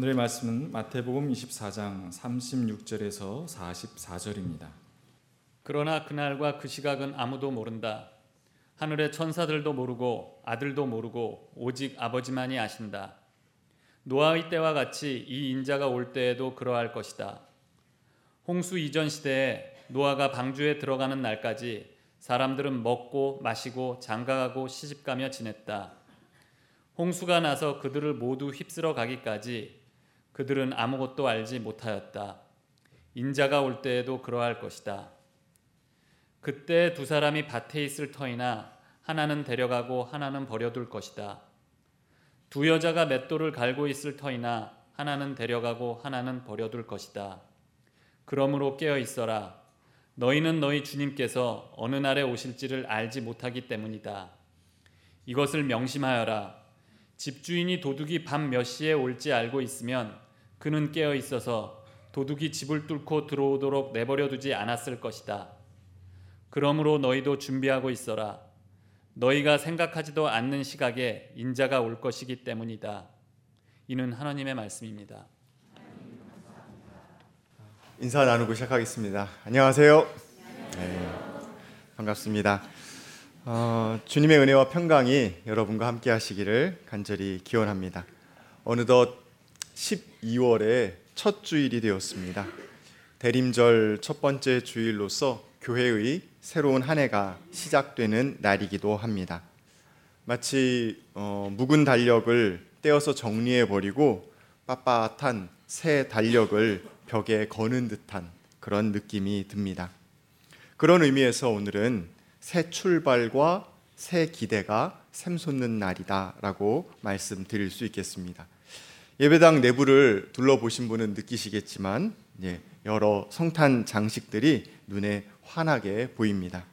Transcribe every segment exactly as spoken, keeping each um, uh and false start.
오늘의 말씀은 마태복음 이십사 장 삼십육 절에서 사십사 절입니다. 그러나 그날과 그 시각은 아무도 모른다. 하늘의 천사들도 모르고 아들도 모르고 오직 아버지만이 아신다. 노아의 때와 같이 이 인자가 올 때에도 그러할 것이다. 홍수 이전 시대에 노아가 방주에 들어가는 날까지 사람들은 먹고 마시고 장가가고 시집가며 지냈다. 홍수가 나서 그들을 모두 휩쓸어 가기까지 그들은 아무것도 알지 못하였다. 인자가 올 때에도 그러할 것이다. 그때 두 사람이 밭에 있을 터이나 하나는 데려가고 하나는 버려둘 것이다. 두 여자가 맷돌을 갈고 있을 터이나 하나는 데려가고 하나는 버려둘 것이다. 그러므로 깨어 있어라. 너희는 너희 주님께서 어느 날에 오실지를 알지 못하기 때문이다. 이것을 명심하여라. 집주인이 도둑이 밤 몇 시에 올지 알고 있으면 그는 깨어 있어서 도둑이 집을 뚫고 들어오도록 내버려 두지 않았을 것이다. 그러므로 너희도 준비하고 있어라. 너희가 생각하지도 않는 시각에 인자가 올 것이기 때문이다. 이는 하나님의 말씀입니다. 인사 나누고 시작하겠습니다. 안녕하세요. 네, 반갑습니다. 어, 주님의 은혜와 평강이 여러분과 함께 하시기를 간절히 기원합니다. 어느덧 십이월의 첫 주일이 되었습니다. 대림절 첫 번째 주일로서 교회의 새로운 한 해가 시작되는 날이기도 합니다. 마치 어, 묵은 달력을 떼어서 정리해버리고 빳빳한 새 달력을 벽에 거는 듯한 그런 느낌이 듭니다. 그런 의미에서 오늘은 새 출발과 새 기대가 샘솟는 날이다 라고 말씀드릴 수 있겠습니다. 예배당 내부를 둘러보신 분은 느끼시겠지만 예, 여러 성탄 장식들이 눈에 환하게 보입니다.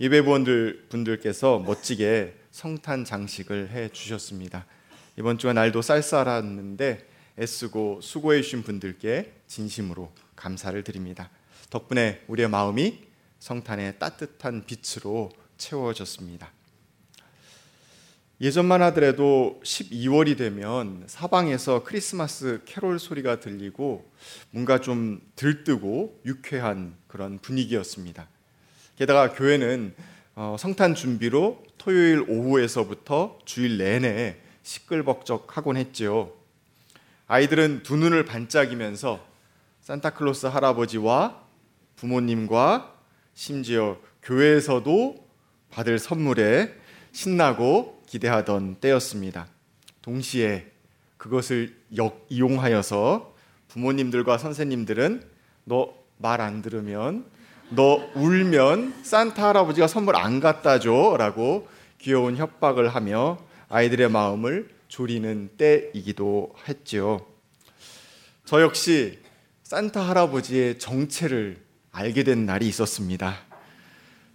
예배부원들 분들께서 멋지게 성탄 장식을 해주셨습니다. 이번 주가 날도 쌀쌀했는데 애쓰고 수고해 주신 분들께 진심으로 감사를 드립니다. 덕분에 우리의 마음이 성탄의 따뜻한 빛으로 채워졌습니다. 예전만 하더라도 십이월이 되면 사방에서 크리스마스 캐롤 소리가 들리고 뭔가 좀 들뜨고 유쾌한 그런 분위기였습니다. 게다가 교회는 성탄 준비로 토요일 오후에서부터 주일 내내 시끌벅적하곤 했지요. 아이들은 두 눈을 반짝이면서 산타클로스 할아버지와 부모님과 심지어 교회에서도 받을 선물에 신나고 기대하던 때였습니다. 동시에 그것을 역이용하여서 부모님들과 선생님들은 너 말 안 들으면 너 울면 산타 할아버지가 선물 안 갖다 줘 라고 귀여운 협박을 하며 아이들의 마음을 조리는 때이기도 했지요. 저 역시 산타 할아버지의 정체를 알게 된 날이 있었습니다.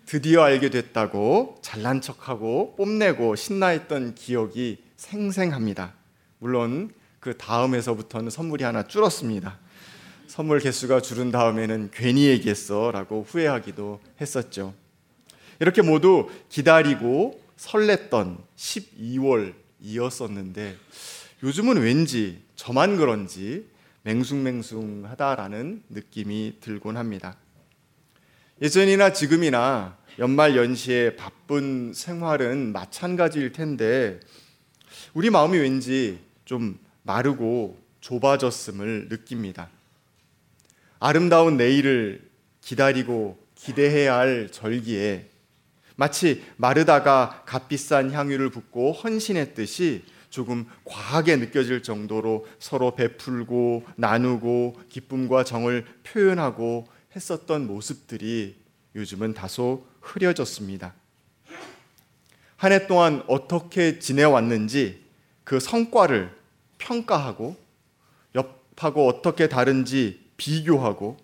드디어 알게 됐다고 잘난 척하고 뽐내고 신나했던 기억이 생생합니다. 물론 그 다음에서부터는 선물이 하나 줄었습니다. 선물 개수가 줄은 다음에는 괜히 얘기했어 라고 후회하기도 했었죠. 이렇게 모두 기다리고 설렜던 십이월이었었는데 요즘은 왠지 저만 그런지 맹숭맹숭하다라는 느낌이 들곤 합니다. 예전이나 지금이나 연말 연시에 바쁜 생활은 마찬가지일 텐데 우리 마음이 왠지 좀 마르고 좁아졌음을 느낍니다. 아름다운 내일을 기다리고 기대해야 할 절기에 마치 마르다가 값비싼 향유를 붓고 헌신했듯이 조금 과하게 느껴질 정도로 서로 베풀고 나누고 기쁨과 정을 표현하고 했었던 모습들이 요즘은 다소 흐려졌습니다. 한 해 동안 어떻게 지내왔는지 그 성과를 평가하고 옆하고 어떻게 다른지 비교하고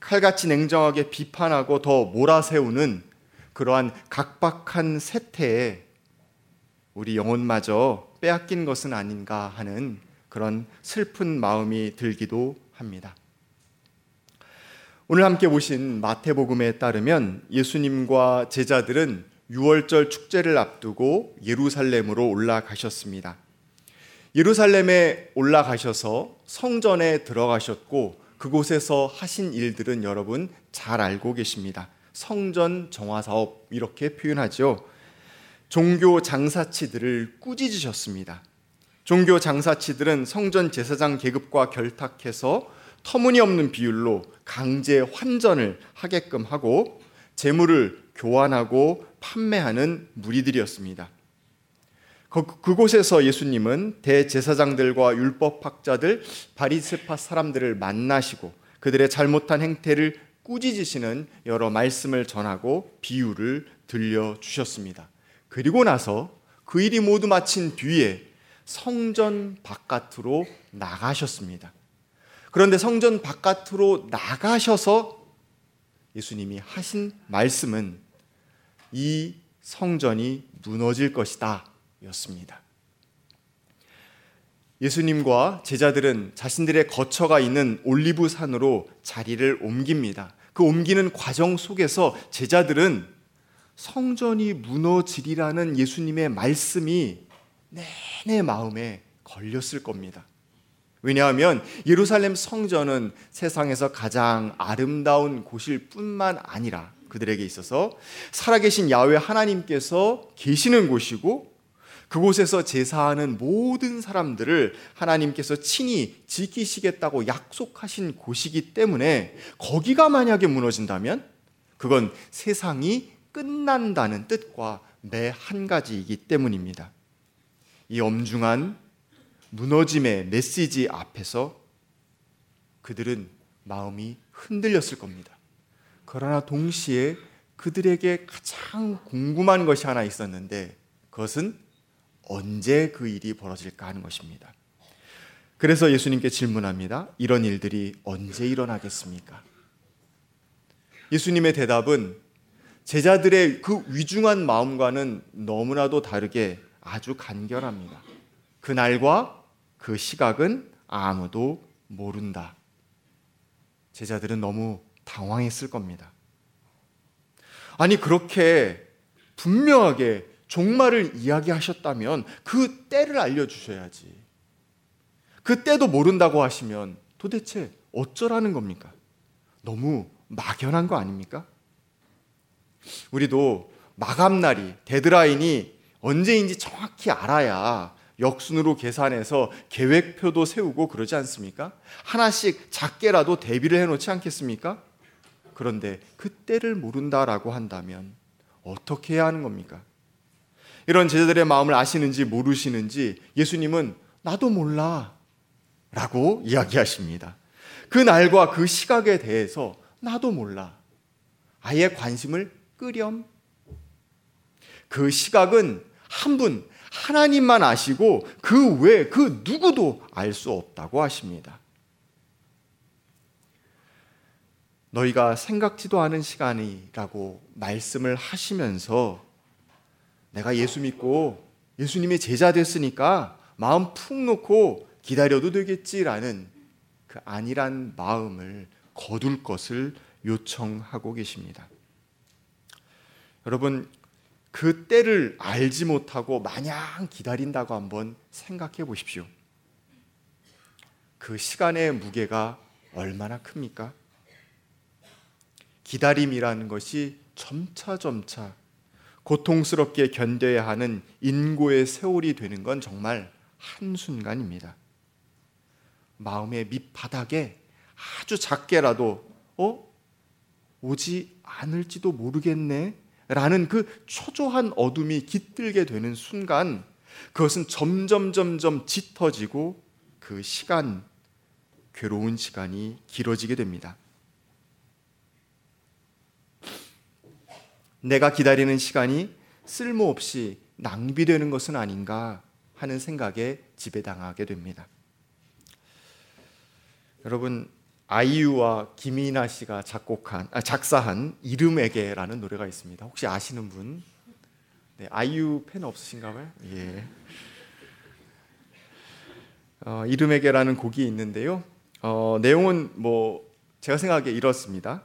칼같이 냉정하게 비판하고 더 몰아세우는 그러한 각박한 세태에 우리 영혼마저 빼앗긴 것은 아닌가 하는 그런 슬픈 마음이 들기도 합니다. 오늘 함께 보신 마태복음에 따르면 예수님과 제자들은 유월절 축제를 앞두고 예루살렘으로 올라가셨습니다. 예루살렘에 올라가셔서 성전에 들어가셨고 그곳에서 하신 일들은 여러분 잘 알고 계십니다. 성전 정화사업 이렇게 표현하죠. 종교 장사치들을 꾸짖으셨습니다. 종교 장사치들은 성전 제사장 계급과 결탁해서 터무니없는 비율로 강제 환전을 하게끔 하고 재물을 교환하고 판매하는 무리들이었습니다. 그곳에서 예수님은 대제사장들과 율법학자들, 바리새파 사람들을 만나시고 그들의 잘못한 행태를 꾸짖으시는 여러 말씀을 전하고 비유를 들려주셨습니다. 그리고 나서 그 일이 모두 마친 뒤에 성전 바깥으로 나가셨습니다. 그런데 성전 바깥으로 나가셔서 예수님이 하신 말씀은 이 성전이 무너질 것이다 였습니다. 예수님과 제자들은 자신들의 거처가 있는 올리브산으로 자리를 옮깁니다. 그 옮기는 과정 속에서 제자들은 성전이 무너지리라는 예수님의 말씀이 내내 마음에 걸렸을 겁니다. 왜냐하면 예루살렘 성전은 세상에서 가장 아름다운 곳일 뿐만 아니라 그들에게 있어서 살아계신 야훼 하나님께서 계시는 곳이고 그곳에서 제사하는 모든 사람들을 하나님께서 친히 지키시겠다고 약속하신 곳이기 때문에 거기가 만약에 무너진다면 그건 세상이 끝난다는 뜻과 매 한 가지이기 때문입니다. 이 엄중한 무너짐의 메시지 앞에서 그들은 마음이 흔들렸을 겁니다. 그러나 동시에 그들에게 가장 궁금한 것이 하나 있었는데 그것은 언제 그 일이 벌어질까 하는 것입니다. 그래서 예수님께 질문합니다. 이런 일들이 언제 일어나겠습니까? 예수님의 대답은 제자들의 그 위중한 마음과는 너무나도 다르게 아주 간결합니다. 그 날과 그 시각은 아무도 모른다. 제자들은 너무 당황했을 겁니다. 아니 그렇게 분명하게 종말을 이야기하셨다면 그 때를 알려주셔야지. 그 때도 모른다고 하시면 도대체 어쩌라는 겁니까? 너무 막연한 거 아닙니까? 우리도 마감날이, 데드라인이 언제인지 정확히 알아야 역순으로 계산해서 계획표도 세우고 그러지 않습니까? 하나씩 작게라도 대비를 해놓지 않겠습니까? 그런데 그 때를 모른다라고 한다면 어떻게 해야 하는 겁니까? 이런 제자들의 마음을 아시는지 모르시는지 예수님은 나도 몰라 라고 이야기하십니다. 그 날과 그 시각에 대해서 나도 몰라. 아예 관심을 끄렴. 그 시각은 한 분, 하나님만 아시고 그 외 그 누구도 알 수 없다고 하십니다. 너희가 생각지도 않은 시간이라고 말씀을 하시면서 내가 예수 믿고 예수님의 제자 됐으니까 마음 푹 놓고 기다려도 되겠지라는 그 안일한 마음을 거둘 것을 요청하고 계십니다. 여러분, 그 때를 알지 못하고 마냥 기다린다고 한번 생각해 보십시오. 그 시간의 무게가 얼마나 큽니까? 기다림이라는 것이 점차점차 고통스럽게 견뎌야 하는 인고의 세월이 되는 건 정말 한순간입니다. 마음의 밑바닥에 아주 작게라도 어? 오지 않을지도 모르겠네? 라는 그 초조한 어둠이 깃들게 되는 순간 그것은 점점 점점 짙어지고 그 시간, 괴로운 시간이 길어지게 됩니다. 내가 기다리는 시간이 쓸모없이 낭비되는 것은 아닌가 하는 생각에 지배당하게 됩니다. 여러분, 아이유와 김이나 씨가 작곡한, 아, 작사한 이름에게라는 노래가 있습니다. 혹시 아시는 분? 네, 아이유 팬 없으신가 봐요? 예. 어, 이름에게라는 곡이 있는데요. 어, 내용은 뭐 제가 생각하기에 이렇습니다.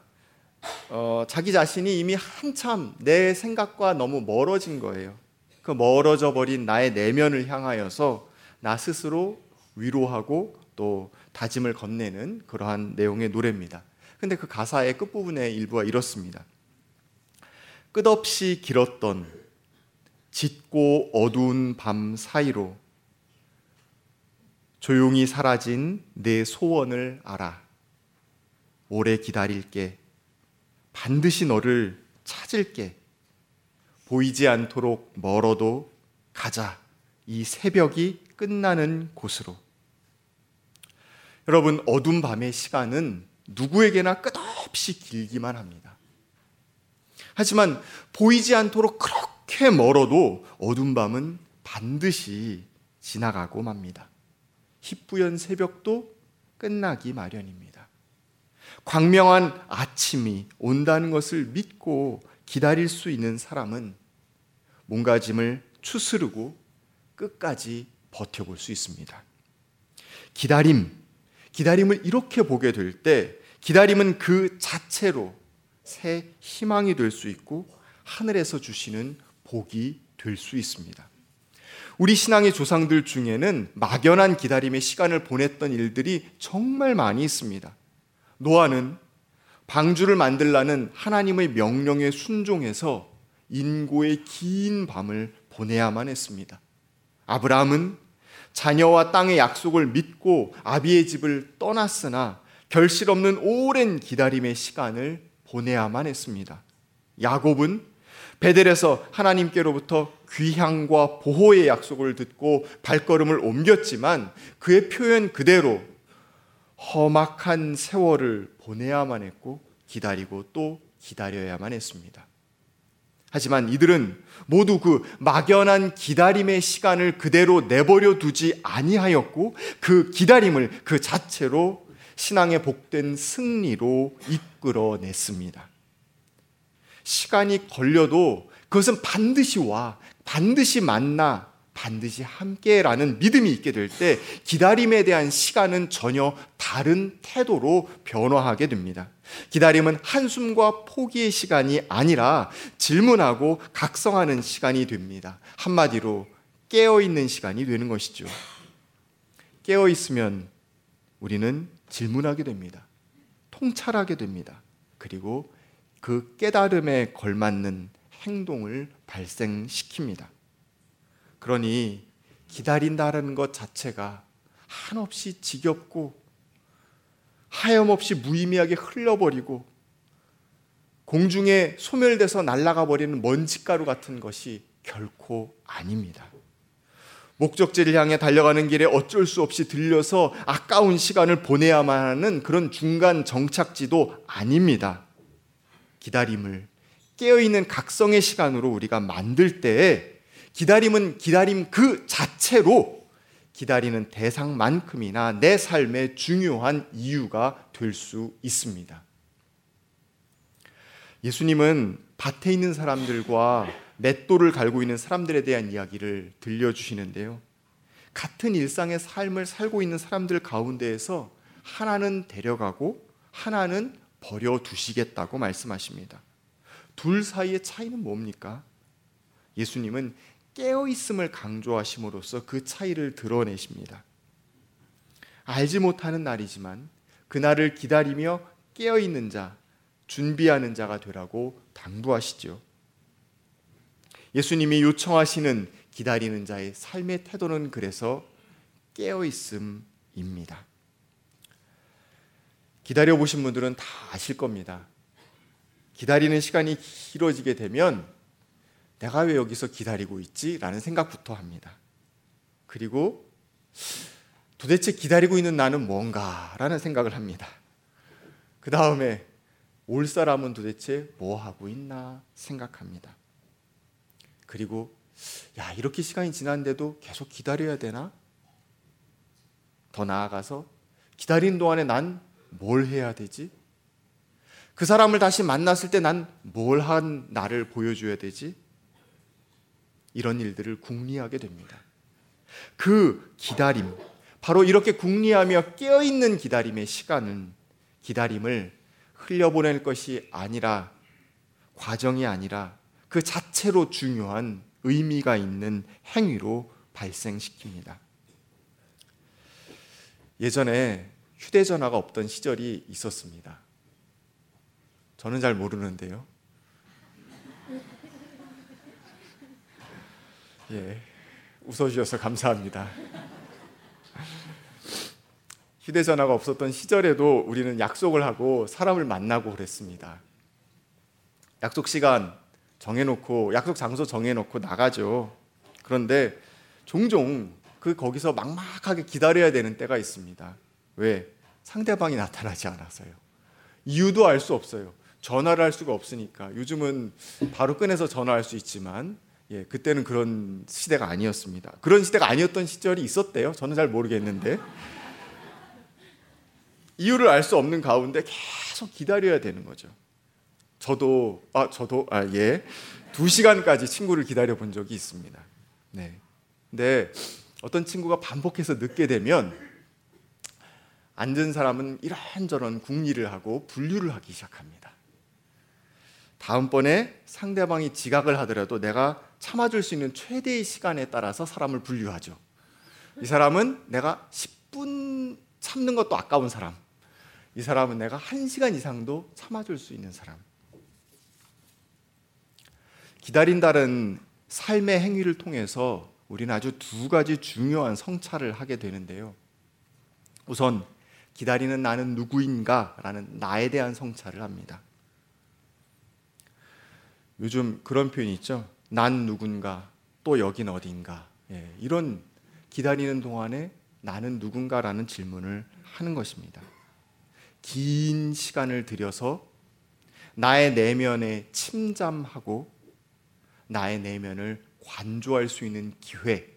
어, 자기 자신이 이미 한참 내 생각과 너무 멀어진 거예요. 그 멀어져 버린 나의 내면을 향하여서 나 스스로 위로하고 또 다짐을 건네는 그러한 내용의 노래입니다. 근데 그 가사의 끝부분의 일부가 이렇습니다. 끝없이 길었던 짙고 어두운 밤 사이로 조용히 사라진 내 소원을 알아. 오래 기다릴게. 반드시 너를 찾을게. 보이지 않도록 멀어도 가자. 이 새벽이 끝나는 곳으로. 여러분, 어두운 밤의 시간은 누구에게나 끝없이 길기만 합니다. 하지만 보이지 않도록 그렇게 멀어도 어두운 밤은 반드시 지나가고 맙니다. 희뿌연 새벽도 끝나기 마련입니다. 광명한 아침이 온다는 것을 믿고 기다릴 수 있는 사람은 몸가짐을 추스르고 끝까지 버텨볼 수 있습니다. 기다림, 기다림을 이렇게 보게 될 때 기다림은 그 자체로 새 희망이 될 수 있고 하늘에서 주시는 복이 될 수 있습니다. 우리 신앙의 조상들 중에는 막연한 기다림의 시간을 보냈던 일들이 정말 많이 있습니다. 노아는 방주를 만들라는 하나님의 명령에 순종해서 인고의 긴 밤을 보내야만 했습니다. 아브라함은 자녀와 땅의 약속을 믿고 아비의 집을 떠났으나 결실 없는 오랜 기다림의 시간을 보내야만 했습니다. 야곱은 베델에서 하나님께로부터 귀향과 보호의 약속을 듣고 발걸음을 옮겼지만 그의 표현 그대로 험악한 세월을 보내야만 했고 기다리고 또 기다려야만 했습니다. 하지만 이들은 모두 그 막연한 기다림의 시간을 그대로 내버려 두지 아니하였고 그 기다림을 그 자체로 신앙의 복된 승리로 이끌어냈습니다. 시간이 걸려도 그것은 반드시 와, 반드시 만나, 반드시 함께라는 믿음이 있게 될 때 기다림에 대한 시간은 전혀 다른 태도로 변화하게 됩니다. 기다림은 한숨과 포기의 시간이 아니라 질문하고 각성하는 시간이 됩니다. 한마디로 깨어있는 시간이 되는 것이죠. 깨어있으면 우리는 질문하게 됩니다. 통찰하게 됩니다. 그리고 그 깨달음에 걸맞는 행동을 발생시킵니다. 그러니 기다린다는 것 자체가 한없이 지겹고 하염없이 무의미하게 흘러버리고 공중에 소멸돼서 날아가 버리는 먼지가루 같은 것이 결코 아닙니다. 목적지를 향해 달려가는 길에 어쩔 수 없이 들려서 아까운 시간을 보내야만 하는 그런 중간 정착지도 아닙니다. 기다림을 깨어있는 각성의 시간으로 우리가 만들 때에 기다림은 기다림 그 자체로 기다리는 대상만큼이나 내 삶의 중요한 이유가 될 수 있습니다. 예수님은 밭에 있는 사람들과 맷돌을 갈고 있는 사람들에 대한 이야기를 들려주시는데요. 같은 일상의 삶을 살고 있는 사람들 가운데에서 하나는 데려가고 하나는 버려두시겠다고 말씀하십니다. 둘 사이의 차이는 뭡니까? 예수님은 깨어있음을 강조하심으로써 그 차이를 드러내십니다. 알지 못하는 날이지만 그날을 기다리며 깨어있는 자, 준비하는 자가 되라고 당부하시죠. 예수님이 요청하시는 기다리는 자의 삶의 태도는 그래서 깨어있음입니다. 기다려보신 분들은 다 아실 겁니다. 기다리는 시간이 길어지게 되면 내가 왜 여기서 기다리고 있지? 라는 생각부터 합니다. 그리고 도대체 기다리고 있는 나는 뭔가? 라는 생각을 합니다. 그 다음에 올 사람은 도대체 뭐 하고 있나 생각합니다. 그리고 야, 이렇게 시간이 지났는데도 계속 기다려야 되나? 더 나아가서 기다리는 동안에 난 뭘 해야 되지? 그 사람을 다시 만났을 때 난 뭘 한 나를 보여줘야 되지? 이런 일들을 궁리하게 됩니다. 그 기다림, 바로 이렇게 궁리하며 깨어있는 기다림의 시간은 기다림을 흘려보낼 것이 아니라 과정이 아니라 그 자체로 중요한 의미가 있는 행위로 발생시킵니다. 예전에 휴대전화가 없던 시절이 있었습니다. 저는 잘 모르는데요. 예, 웃어주셔서 감사합니다. 휴대전화가 없었던 시절에도 우리는 약속을 하고 사람을 만나고 그랬습니다. 약속 시간 정해놓고 약속 장소 정해놓고 나가죠. 그런데 종종 그 거기서 막막하게 기다려야 되는 때가 있습니다. 왜? 상대방이 나타나지 않아서요. 이유도 알 수 없어요. 전화를 할 수가 없으니까. 요즘은 바로 꺼내서 전화할 수 있지만 예, 그때는 그런 시대가 아니었습니다. 그런 시대가 아니었던 시절이 있었대요. 저는 잘 모르겠는데 이유를 알 수 없는 가운데 계속 기다려야 되는 거죠. 저도 아 저도 아 예 두 시간까지 친구를 기다려 본 적이 있습니다. 네. 근데 어떤 친구가 반복해서 늦게 되면 앉은 사람은 이런저런 궁리를 하고 분류를 하기 시작합니다. 다음번에 상대방이 지각을 하더라도 내가 참아줄 수 있는 최대의 시간에 따라서 사람을 분류하죠. 이 사람은 내가 십 분 참는 것도 아까운 사람, 이 사람은 내가 한 시간 이상도 참아줄 수 있는 사람. 기다린다는 삶의 행위를 통해서 우리는 아주 두 가지 중요한 성찰을 하게 되는데요. 우선 기다리는 나는 누구인가라는 나에 대한 성찰을 합니다. 요즘 그런 표현이 있죠. 난 누군가, 또 여긴 어딘가. 예, 이런 기다리는 동안에 나는 누군가라는 질문을 하는 것입니다. 긴 시간을 들여서 나의 내면에 침잠하고 나의 내면을 관조할 수 있는 기회,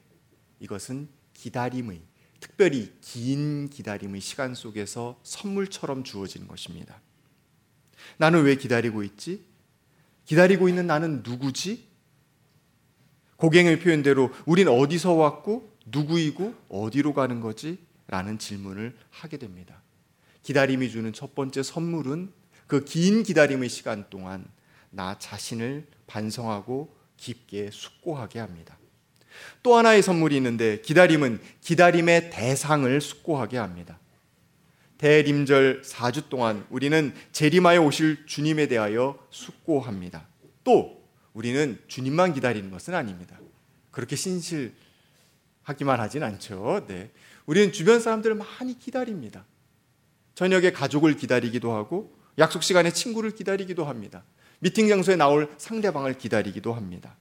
이것은 기다림의, 특별히 긴 기다림의 시간 속에서 선물처럼 주어지는 것입니다. 나는 왜 기다리고 있지? 기다리고 있는 나는 누구지? 고갱의 표현대로 우린 어디서 왔고 누구이고 어디로 가는 거지? 라는 질문을 하게 됩니다. 기다림이 주는 첫 번째 선물은 그 긴 기다림의 시간 동안 나 자신을 반성하고 깊게 숙고하게 합니다. 또 하나의 선물이 있는데 기다림은 기다림의 대상을 숙고하게 합니다. 대림절 사 주 동안 우리는 재림하여 오실 주님에 대하여 숙고합니다. 또 우리는 주님만 기다리는 것은 아닙니다. 그렇게 신실하기만 하진 않죠. 네. 우리는 주변 사람들을 많이 기다립니다. 저녁에 가족을 기다리기도 하고 약속 시간에 친구를 기다리기도 합니다. 미팅 장소에 나올 상대방을 기다리기도 합니다.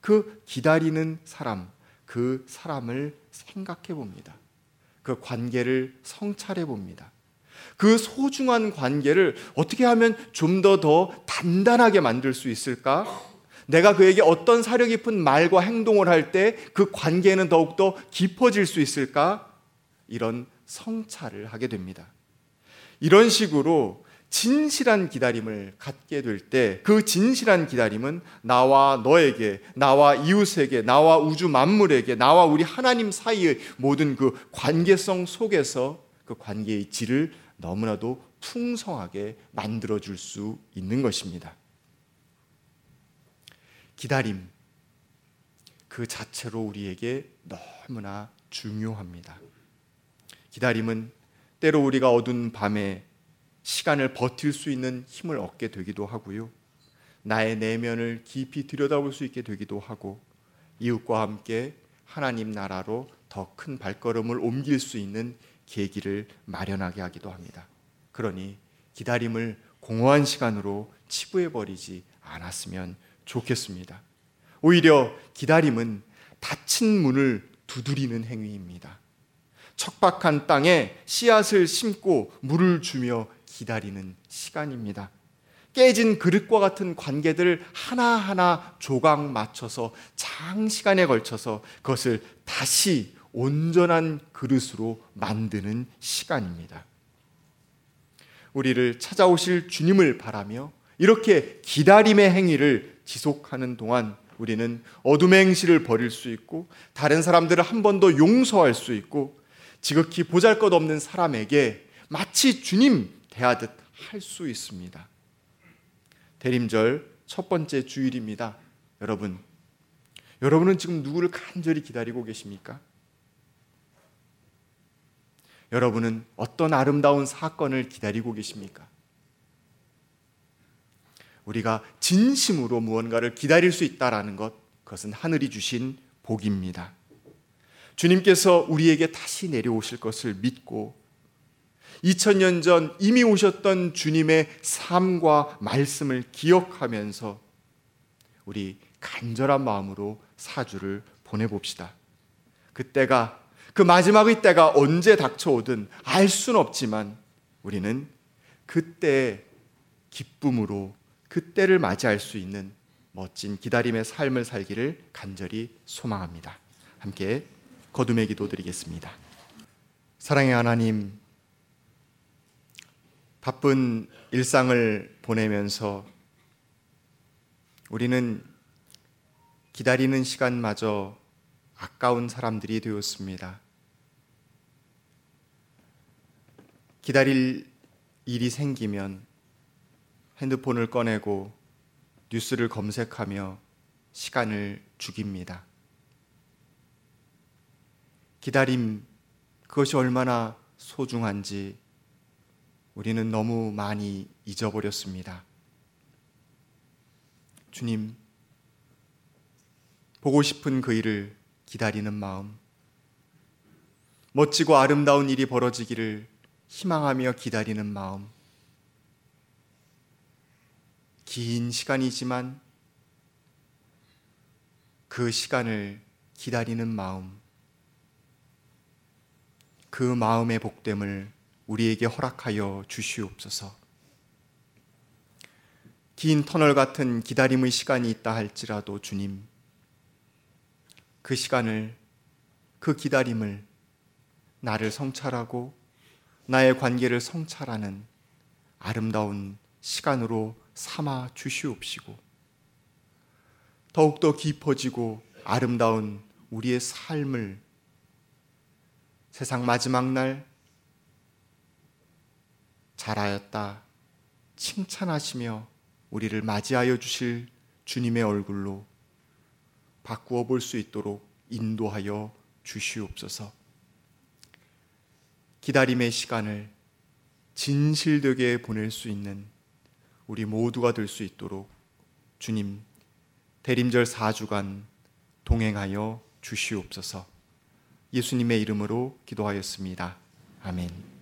그 기다리는 사람, 그 사람을 생각해 봅니다. 그 관계를 성찰해 봅니다. 그 소중한 관계를 어떻게 하면 좀 더 더 단단하게 만들 수 있을까? 내가 그에게 어떤 사려 깊은 말과 행동을 할 때 그 관계는 더욱더 깊어질 수 있을까? 이런 성찰을 하게 됩니다. 이런 식으로 진실한 기다림을 갖게 될 때 그 진실한 기다림은 나와 너에게, 나와 이웃에게, 나와 우주 만물에게, 나와 우리 하나님 사이의 모든 그 관계성 속에서 그 관계의 질을 너무나도 풍성하게 만들어줄 수 있는 것입니다. 기다림 그 자체로 우리에게 너무나 중요합니다. 기다림은 때로 우리가 어두운 밤에 시간을 버틸 수 있는 힘을 얻게 되기도 하고요. 나의 내면을 깊이 들여다볼 수 있게 되기도 하고 이웃과 함께 하나님 나라로 더 큰 발걸음을 옮길 수 있는 계기를 마련하게 하기도 합니다. 그러니 기다림을 공허한 시간으로 치부해버리지 않았으면 좋겠습니다. 오히려 기다림은 닫힌 문을 두드리는 행위입니다. 척박한 땅에 씨앗을 심고 물을 주며 기다리는 시간입니다. 깨진 그릇과 같은 관계들을 하나하나 조각 맞춰서 장시간에 걸쳐서 그것을 다시 온전한 그릇으로 만드는 시간입니다. 우리를 찾아오실 주님을 바라며 이렇게 기다림의 행위를 지속하는 동안 우리는 어둠의 행실을 버릴 수 있고 다른 사람들을 한 번 더 용서할 수 있고 지극히 보잘것없는 사람에게 마치 주님 대하듯 할 수 있습니다. 대림절 첫 번째 주일입니다. 여러분, 여러분은 지금 누구를 간절히 기다리고 계십니까? 여러분은 어떤 아름다운 사건을 기다리고 계십니까? 우리가 진심으로 무언가를 기다릴 수 있다라는 것, 그것은 하늘이 주신 복입니다. 주님께서 우리에게 다시 내려오실 것을 믿고 이천 년 전 이미 오셨던 주님의 삶과 말씀을 기억하면서 우리 간절한 마음으로 사주를 보내봅시다. 그때가, 그 마지막의 때가 언제 닥쳐오든 알 수는 없지만 우리는 그때의 기쁨으로 그때를 맞이할 수 있는 멋진 기다림의 삶을 살기를 간절히 소망합니다. 함께 거듭의 기도 드리겠습니다. 사랑의 하나님, 바쁜 일상을 보내면서 우리는 기다리는 시간마저 아까운 사람들이 되었습니다. 기다릴 일이 생기면 핸드폰을 꺼내고 뉴스를 검색하며 시간을 죽입니다. 기다림, 그것이 얼마나 소중한지 우리는 너무 많이 잊어버렸습니다. 주님, 보고 싶은 그 일을 기다리는 마음, 멋지고 아름다운 일이 벌어지기를 희망하며 기다리는 마음, 긴 시간이지만 그 시간을 기다리는 마음, 그 마음의 복됨을 우리에게 허락하여 주시옵소서. 긴 터널 같은 기다림의 시간이 있다 할지라도 주님, 그 시간을, 그 기다림을 나를 성찰하고 나의 관계를 성찰하는 아름다운 시간으로 삼아 주시옵시고 더욱더 깊어지고 아름다운 우리의 삶을 세상 마지막 날 잘하였다 칭찬하시며 우리를 맞이하여 주실 주님의 얼굴로 바꾸어 볼 수 있도록 인도하여 주시옵소서. 기다림의 시간을 진실되게 보낼 수 있는 우리 모두가 될 수 있도록 주님, 대림절 사 주간 동행하여 주시옵소서. 예수님의 이름으로 기도하였습니다. 아멘.